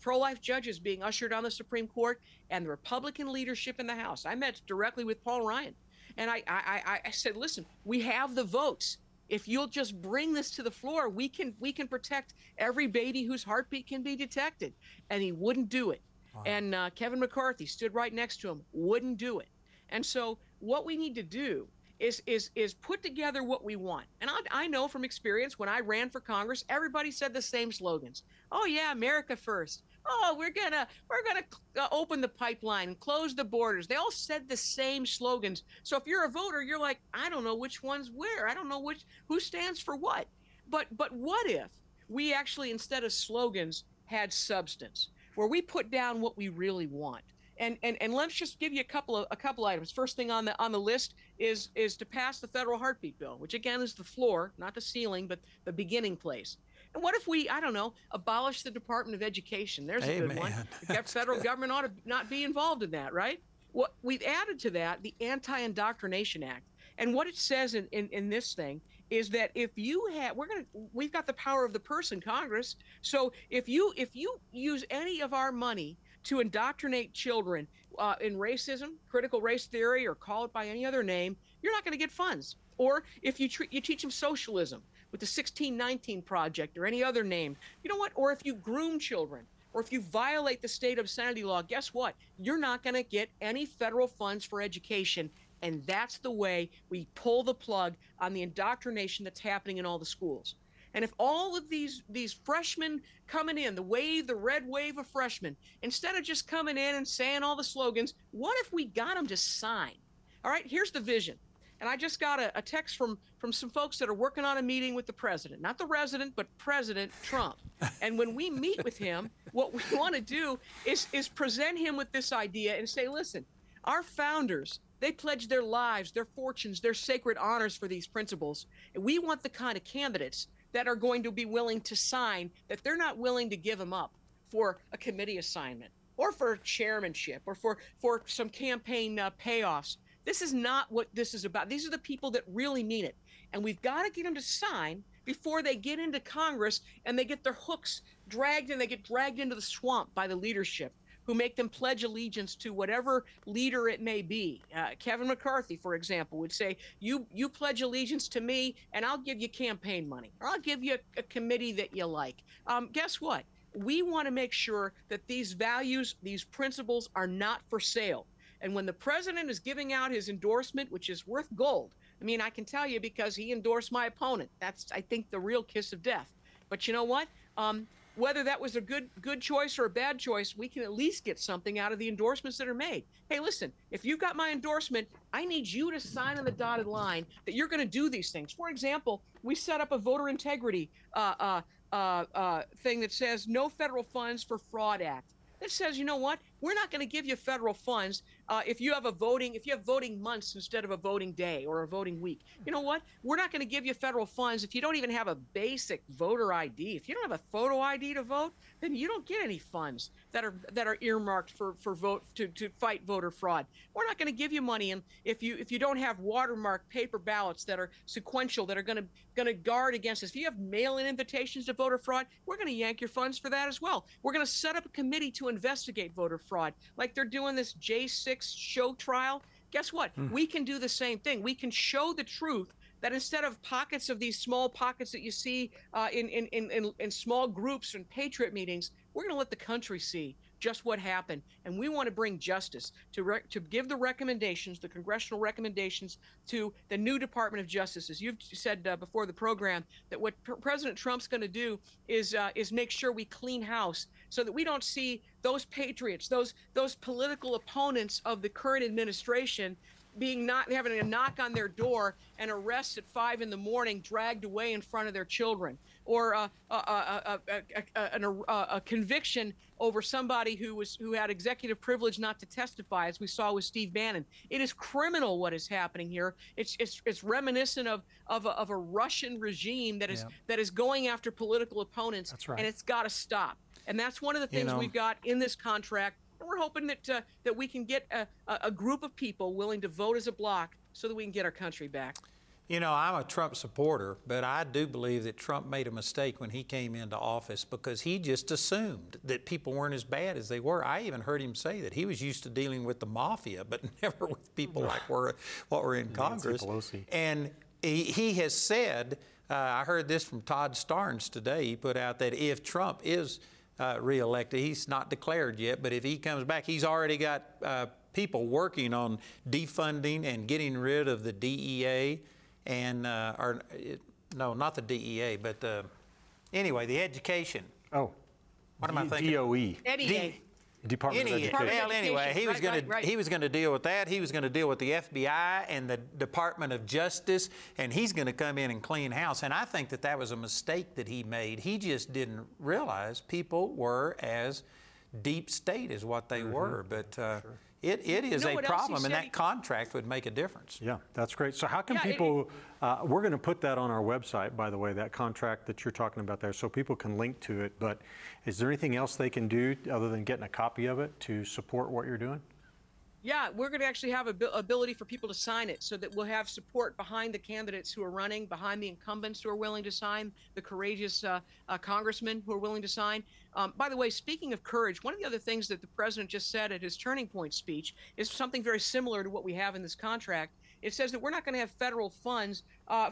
pro-life judges being ushered on the Supreme Court, and the Republican leadership in the House. I met directly with Paul Ryan. And I said, listen, we have the votes. If you'll just bring this to the floor, we can protect every baby whose heartbeat can be detected. And he wouldn't do it. Wow. And Kevin McCarthy stood right next to him, wouldn't do it. And so what we need to do is put together what we want. And I know from experience, when I ran for Congress, everybody said the same slogans. Oh, yeah, America first. oh, we're gonna open the pipeline and close the borders. They all said the same slogans. So if you're a voter, you're like, I don't know which one's where. I don't know who stands for what. But what if we actually, instead of slogans, had substance, where we put down what we really want? And let's just give you a couple items. First thing on the list is to pass the federal heartbeat bill, which again is the floor, not the ceiling, but the beginning place. And what if we, I don't know, abolish the Department of Education? There's a good one. The federal government ought to not be involved in that, right? Well, we've added to that the Anti-Indoctrination Act. And what it says in this thing is that if you have, we've got the power of the person, Congress. So if you use any of our money to indoctrinate children in racism, critical race theory, or call it by any other name, you're not going to get funds. Or if you teach them socialism with the 1619 Project or any other name, you know what? Or if you groom children, or if you violate the state obscenity law, guess what? You're not going to get any federal funds for education. And that's the way we pull the plug on the indoctrination that's happening in all the schools. And if all of these freshmen coming in, the red wave of freshmen, instead of just coming in and saying all the slogans, what if we got them to sign? All right, here's the vision. And I just got a text from some folks that are working on a meeting with the president, not the resident, but President Trump. And when we meet with him, what we want to do is present him with this idea and say, listen, our founders, they pledged their lives, their fortunes, their sacred honors for these principles. And we want the kind of candidates that are going to be willing to sign, that they're not willing to give them up for a committee assignment or for chairmanship or for some campaign payoffs. This is not what this is about. These are the people that really mean it. And we've got to get them to sign before they get into Congress and they get their hooks dragged and they get dragged into the swamp by the leadership, who make them pledge allegiance to whatever leader it may be. Kevin McCarthy, for example, would say, you pledge allegiance to me and I'll give you campaign money, or I'll give you a committee that you like. Guess what? We want to make sure that these values, these principles are not for sale. And when the president is giving out his endorsement, which is worth gold, I mean, I can tell you because he endorsed my opponent. That's, I think, the real kiss of death. But you know what? Whether that was a good choice or a bad choice, we can at least get something out of the endorsements that are made. Hey, listen, if you've got my endorsement, I need you to sign on the dotted line that you're going to do these things. For example, we set up a voter integrity thing that says no federal funds for fraud act. That says, you know what? We're not going to give you federal funds if you have voting months instead of a voting day or a voting week. You know what? We're not going to give you federal funds if you don't even have a basic voter ID. If you don't have a photo ID to vote, then you don't get any funds that are earmarked for vote to fight voter fraud. We're not going to give you money, and if you don't have watermark paper ballots that are sequential, that are going to guard against this. If you have mail-in invitations to voter fraud, we're going to yank your funds for that as well. We're going to set up a committee to investigate voter fraud, like they're doing this J6 show trial. Guess what? We can do the same thing. We can show the truth, that instead of pockets of these small pockets that you see in small groups and patriot meetings, we're going to let the country see just what happened. And we want to bring justice to give the recommendations, the congressional recommendations, to the new Department of Justice. As you've said before the program, that what President Trump's going to do is make sure we clean house, so that we don't see those patriots, those political opponents of the current administration having a knock on their door and arrests at 5 a.m, dragged away in front of their children, or a conviction over somebody who had executive privilege not to testify, as we saw with Steve Bannon. It is criminal what is happening here. It's reminiscent of a Russian regime that is going after political opponents. That's right. And it's got to stop. And that's one of the things we've got in this contract. And we're hoping that we can get a group of people willing to vote as a bloc so that we can get our country back. You know, I'm a Trump supporter, but I do believe that Trump made a mistake when he came into office, because he just assumed that people weren't as bad as they were. I even heard him say that he was used to dealing with the mafia, but never with people like what were in Congress. Pelosi. And he has said, I heard this from Todd Starnes today, he put out that if Trump is reelected, he's not declared yet, but if he comes back, he's already got people working on defunding and getting rid of the DEA. And not the DEA, but anyway, the education. Oh, What am I thinking? DOE. Department of Education. Well, anyway, he was going to deal with that. He was going to deal with the FBI and the Department of Justice, and he's going to come in and clean house. And I think that that was a mistake that he made. He just didn't realize people were as deep state as what they were. But it is a problem, and that contract would make a difference. Yeah, that's great. So how can people we're going to put that on our website, by the way, that contract that you're talking about there, so people can link to it. But is there anything else they can do other than getting a copy of it to support what you're doing? Yeah, we're going to actually have ability for people to sign it, so that we'll have support behind the candidates who are running, behind the incumbents who are willing to sign, the courageous congressmen who are willing to sign. By the way, speaking of courage, one of the other things that the president just said at his Turning Point speech is something very similar to what we have in this contract. It says that we're not going to have federal funds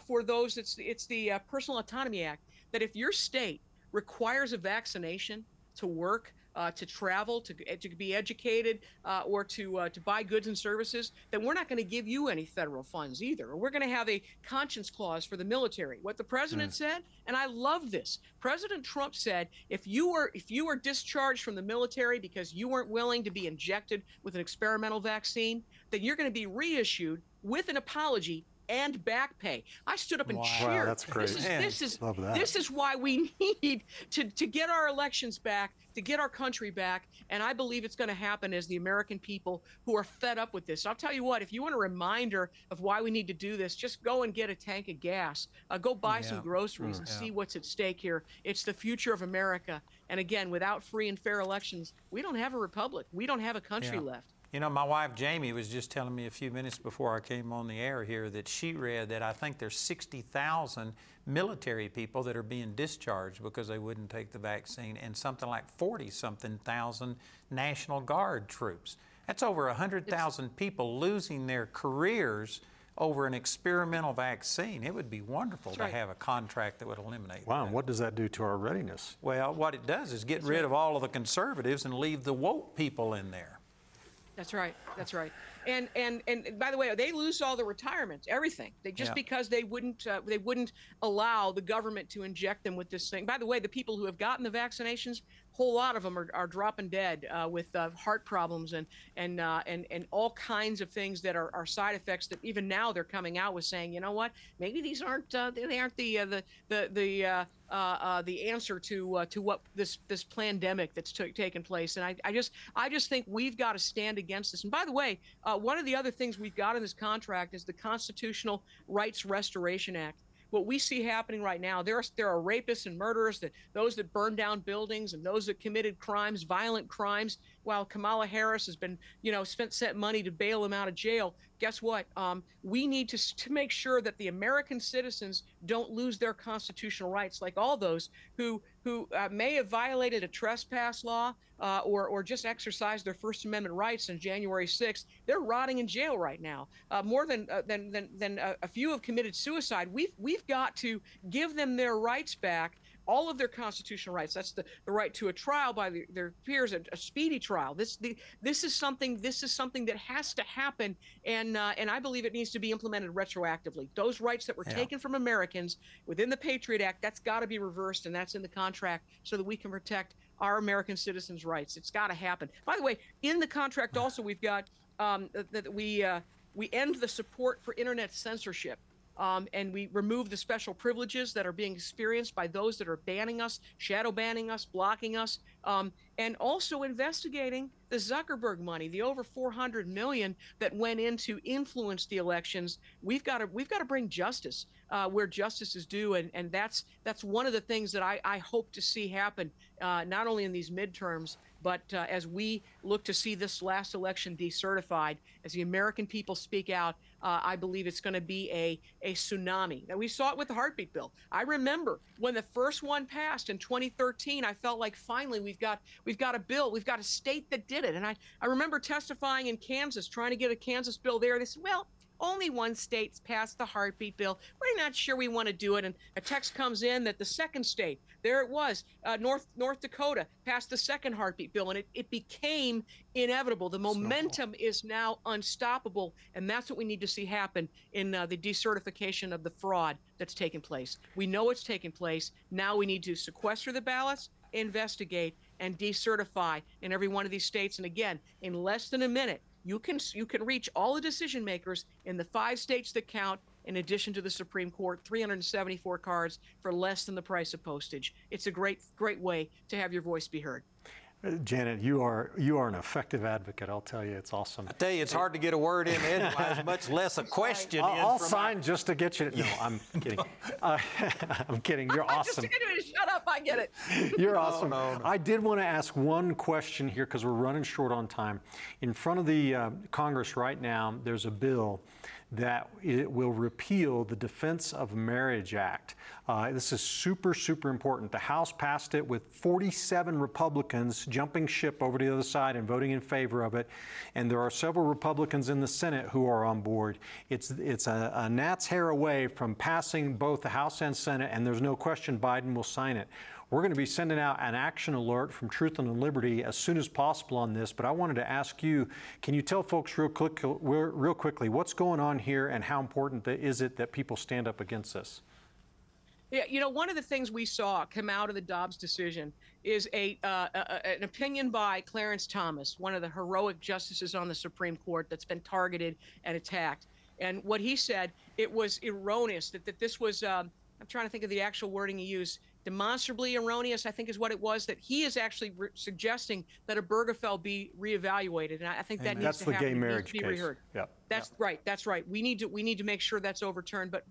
for those. It's the Personal Autonomy Act, that if your state requires a vaccination to work, to travel, to be educated, or to buy goods and services, then we're not going to give you any federal funds either. Or we're going to have a conscience clause for the military. What the president said, and I love this, President Trump said, if you are discharged from the military because you weren't willing to be injected with an experimental vaccine, then you're going to be reissued with an apology and back pay. I stood up and cheered. Wow, that's great. This is why we need to get our elections back, to get our country back, and I believe it's going to happen as the American people who are fed up with this. I'll tell you what, if you want a reminder of why we need to do this, just go and get a tank of gas. Go buy some groceries and see what's at stake here. It's the future of America. And again, without free and fair elections, we don't have a republic. We don't have a country left. You know, my wife, Jamie, was just telling me a few minutes before I came on the air here that she read that I think there's 60,000 military people that are being discharged because they wouldn't take the vaccine, and something like 40-something thousand National Guard troops. That's over 100,000 people losing their careers over an experimental vaccine. It would be wonderful to have a contract that would eliminate that. And what does that do to our readiness? Well, what it does is get rid of all of the conservatives and leave the woke people in there. That's right. That's right. And by the way, they lose all the retirements, everything. They just because they wouldn't allow the government to inject them with this thing. By the way, the people who have gotten the vaccinations, a whole lot of them are dropping dead with heart problems and all kinds of things that are side effects that even now they're coming out with, saying, you know what, maybe these aren't the answer to what this pandemic that's taken place. And I just think we've got to stand against this. And by the way, one of the other things we've got in this contract is the Constitutional Rights Restoration Act. What we see happening right now, there are rapists and murderers, those that burn down buildings and those that committed crimes, violent crimes, while Kamala Harris has been, set money to bail them out of jail. Guess what? We need to make sure that the American citizens don't lose their constitutional rights, like all those who may have violated a trespass law or just exercised their First Amendment rights on January 6th. They're rotting in jail right now. More than a few have committed suicide. We've got to give them their rights back, all of their constitutional rights. That's the right to a trial by their peers, a speedy trial. This is something that has to happen, and I believe it needs to be implemented retroactively. Those rights that were taken from Americans within the Patriot Act, that's got to be reversed, and that's in the contract, so that we can protect our American citizens' rights. It's got to happen. By the way, in the contract also we've got that we end the support for internet censorship. And we remove the special privileges that are being experienced by those that are banning us, shadow banning us, blocking us, and also investigating the Zuckerberg money, the over $400 million that went in to influence the elections. We've got to bring justice where justice is due, and that's one of the things that I hope to see happen, not only in these midterms, but as we look to see this last election decertified, as the American people speak out. I believe it's going to be a tsunami. Now, we saw it with the Heartbeat Bill. I remember when the first one passed in 2013, I felt like finally we've got a bill, we've got a state that did it. And I remember testifying in Kansas, trying to get a Kansas bill there. They said, well, only one state's passed the Heartbeat Bill. We're not sure we want to do it. And a text comes in that the second state, there it was, North Dakota, passed the second Heartbeat Bill, and it became inevitable. The momentum is now unstoppable, and that's what we need to see happen in the decertification of the fraud that's taking place. We know it's taking place. Now we need to sequester the ballots, investigate, and decertify in every one of these states. And again, in less than a minute, you can reach all the decision makers in the 5 states that count, in addition to the Supreme Court, 374 cards for less than the price of postage. It's a great way to have your voice be heard. Janet, you are an effective advocate. I'll tell you, it's awesome. I tell you, it's hard to get a word in edgewise, much less a question. I'll sign just to get you to. No, I'm kidding. I'm kidding. You're awesome. Just to get you to shut up. I get it. You're awesome. No. I did want to ask one question here because we're running short on time. In front of the Congress right now, there's a bill that it will repeal the Defense of Marriage Act. This is super, super important. The House passed it with 47 Republicans jumping ship over to the other side and voting in favor of it. And there are several Republicans in the Senate who are on board. It's a gnat's hair away from passing both the House and Senate, and there's no question Biden will sign it. We're going to be sending out an action alert from Truth and Liberty as soon as possible on this, but I wanted to ask you, can you tell folks real quickly what's going on here and how important is it that people stand up against this? Yeah, you know, one of the things we saw come out of the Dobbs decision is an opinion by Clarence Thomas, one of the heroic justices on the Supreme Court that's been targeted and attacked. And what he said, it was erroneous, that this was, I'm trying to think of the actual wording he used, demonstrably erroneous, I think is what it was, that he is actually suggesting that Obergefell be reevaluated. And I think Amen. That needs that's to happen. That's the gay marriage case. Reheard. Yep. That's yep. right. That's right. We need to make sure that's overturned. But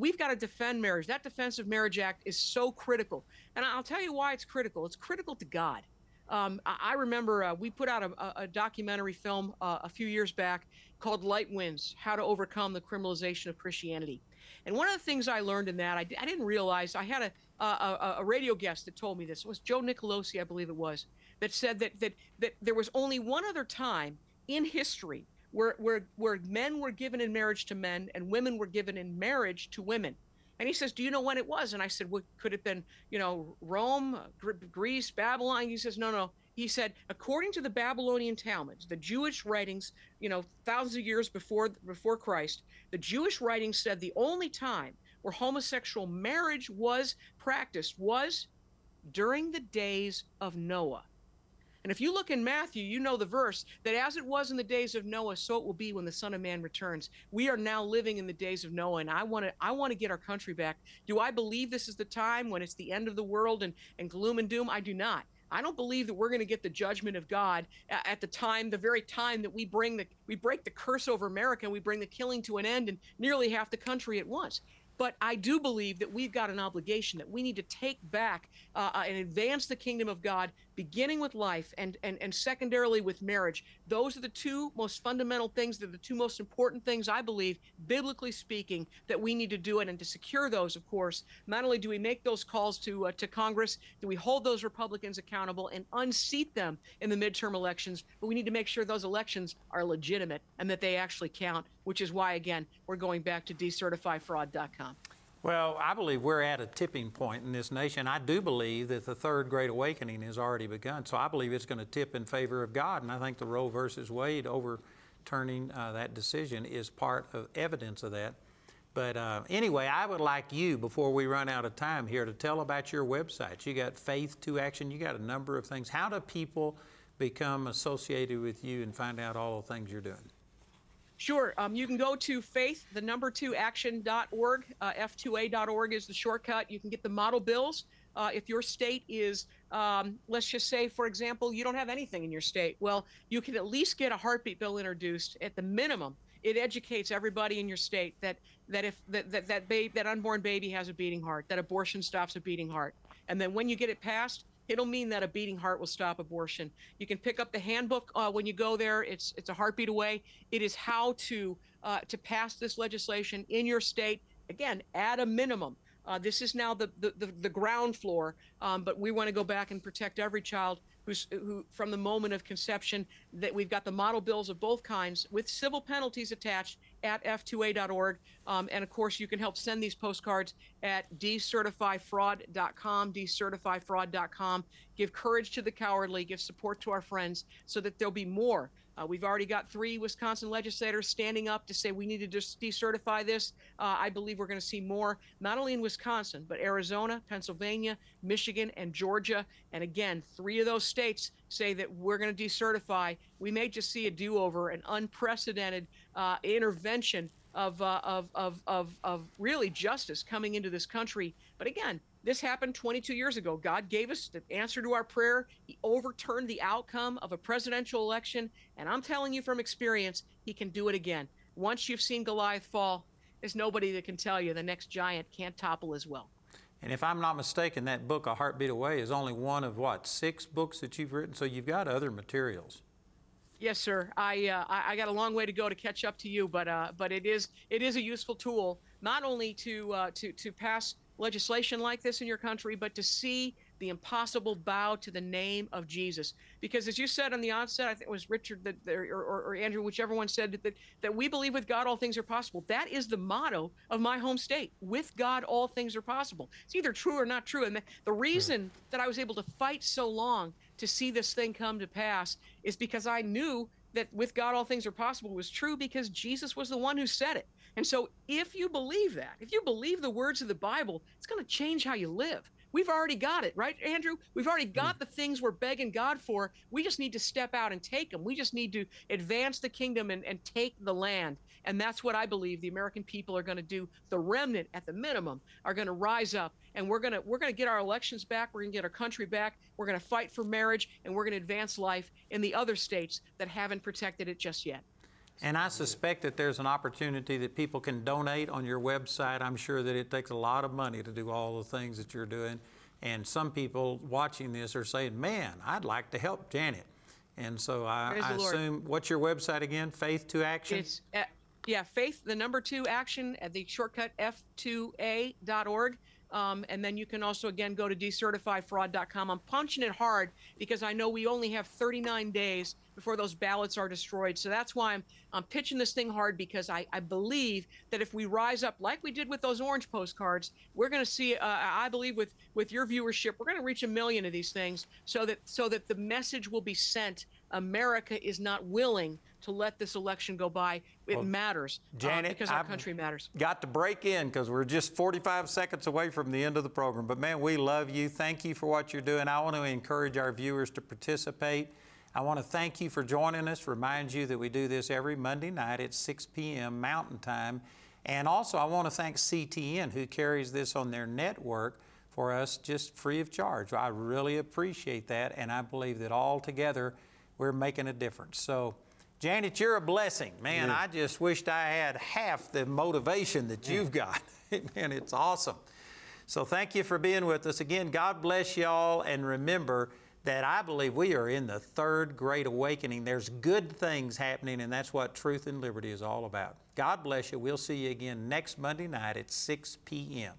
we've got to defend marriage. That Defense of Marriage Act is so critical. And I'll tell you why it's critical. It's critical to God. I remember we put out a documentary film a few years back called Light Winds, How to Overcome the Criminalization of Christianity. And one of the things I learned in that, I didn't realize, I had a radio guest that told me this. It was Joe Nicolosi, I believe it was, that said that there was only one other time in history where men were given in marriage to men and women were given in marriage to women. And he says, do you know when it was? And I said, well, could it have been, you know, Rome, Greece, Babylon? He says, no. He said, according to the Babylonian Talmud, the Jewish writings, you know, thousands of years before Christ, the Jewish writings said the only time where homosexual marriage was practiced was during the days of Noah. And if you look in Matthew, you know the verse that as it was in the days of Noah, so it will be when the Son of Man returns. We are now living in the days of Noah, and I want to get our country back. Do I believe this is the time when it's the end of the world and gloom and doom? I do not. I don't believe that we're going to get the judgment of God at the very time that we break the curse over America and we bring the killing to an end in nearly half the country at once. But I do believe that we've got an obligation, that we need to take back and advance the kingdom of God, beginning with life and secondarily with marriage. Those are the two most fundamental things, they're the two most important things, I believe, biblically speaking, that we need to do it. And to secure those, of course, not only do we make those calls to Congress, do we hold those Republicans accountable and unseat them in the midterm elections, but we need to make sure those elections are legitimate and that they actually count, which is why, again, we're going back to decertifyfraud.com. Well, I believe we're at a tipping point in this nation. I do believe that the third great awakening has already begun. So I believe it's going to tip in favor of God. And I think the Roe versus Wade overturning that decision is part of evidence of that. But anyway, I would like you, before we run out of time here, to tell about your websites. You got Faith2Action. You got a number of things. How do people become associated with you and find out all the things you're doing? Sure. You can go to faith2action.org. F2A.org is the shortcut. You can get the model bills. If your state is, let's just say, for example, you don't have anything in your state, well, you can at least get a heartbeat bill introduced. At the minimum, it educates everybody in your state that unborn baby has a beating heart, that abortion stops a beating heart. And then when you get it passed, it'll mean that a beating heart will stop abortion. You can pick up the handbook when you go there. It's A Heartbeat Away. It is how to pass this legislation in your state, again, at a minimum. This is now the ground floor, but we want to go back and protect every child who from the moment of conception. That we've got the model bills of both kinds with civil penalties attached at f2a.org. And of course, you can help send these postcards at decertifyfraud.com, decertifyfraud.com. Give courage to the cowardly, give support to our friends so that there'll be more We've already got 3 Wisconsin legislators standing up to say we need to just decertify this. I believe we're going to see more, not only in Wisconsin, but Arizona, Pennsylvania, Michigan, and Georgia. And again, 3 of those states say that we're going to decertify. We may just see a do-over, an unprecedented intervention of really justice coming into this country. But again, this happened 22 years ago. God gave us the answer to our prayer. He overturned the outcome of a presidential election. And I'm telling you from experience, he can do it again. Once you've seen Goliath fall, there's nobody that can tell you the next giant can't topple as well. And if I'm not mistaken, that book, A Heartbeat Away, is only one of, what, 6 books that you've written? So you've got other materials. Yes, sir. I got a long way to go to catch up to you, but it is a useful tool, not only to pass legislation like this in your country, but to see the impossible bow to the name of Jesus. Because as you said on the onset, I think it was Richard or Andrew, whichever one said that we believe with God all things are possible. That is the motto of my home state. With God, all things are possible. It's either true or not true. And the reason that I was able to fight so long to see this thing come to pass is because I knew that with God all things are possible was true because Jesus was the one who said it. And so if you believe that, if you believe the words of the Bible, it's going to change how you live. We've already got it, right, Andrew? We've already got the things we're begging God for. We just need to step out and take them. We just need to advance the kingdom and take the land. And that's what I believe the American people are going to do. The remnant, at the minimum, are going to rise up. And we're going to get our elections back. We're going to get our country back. We're going to fight for marriage, and we're going to advance life in the other states that haven't protected it just yet. And I suspect that there's an opportunity that people can donate on your website. I'm sure that it takes a lot of money to do all the things that you're doing. And some people watching this are saying, man, I'd like to help Janet. And so I assume, what's your website again? Faith2action? It's faith2action at the shortcut f2a.org. And then you can also, again, go to decertifyfraud.com. I'm punching it hard because I know we only have 39 days before those ballots are destroyed. So that's why I'm pitching this thing hard, because I believe that if we rise up like we did with those orange postcards, we're going to see, I believe with your viewership, we're going to reach 1 million of these things so that the message will be sent. America is not willing to let this election go by. It matters, Janet, because our country matters. Got to break in because we're just 45 seconds away from the end of the program. But, man, we love you. Thank you for what you're doing. I want to encourage our viewers to participate. I want to thank you for joining us, remind you that we do this every Monday night at 6 p.m. Mountain Time. And also, I want to thank CTN, who carries this on their network for us just free of charge. I really appreciate that, and I believe that all together we're making a difference. So, Janet, you're a blessing. Man, yeah. I just wished I had half the motivation that you've got. Man, it's awesome. So thank you for being with us. Again, God bless y'all. And remember that I believe we are in the 3rd great awakening. There's good things happening, and that's what Truth and Liberty is all about. God bless you. We'll see you again next Monday night at 6 p.m.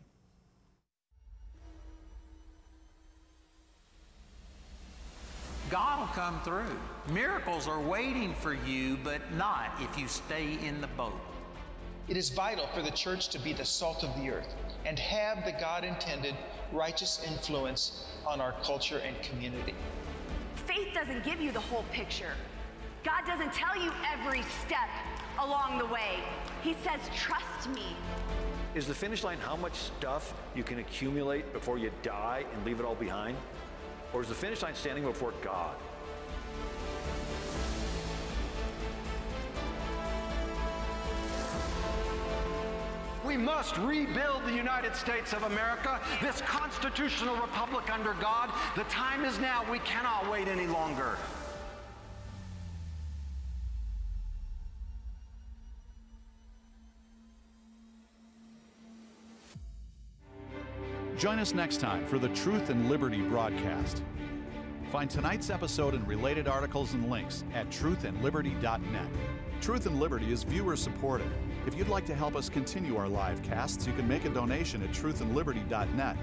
God will come through. Miracles are waiting for you, but not if you stay in the boat. It is vital for the church to be the salt of the earth and have the God-intended righteous influence on our culture and community. Faith doesn't give you the whole picture. God doesn't tell you every step along the way. He says, trust me. Is the finish line how much stuff you can accumulate before you die and leave it all behind? Or is the finish line standing before God? We must rebuild the United States of America, this constitutional republic under God. The time is now. We cannot wait any longer. Join us next time for the Truth and Liberty broadcast. Find tonight's episode and related articles and links at truthandliberty.net. Truth and Liberty is viewer supported. If you'd like to help us continue our live casts, you can make a donation at truthandliberty.net.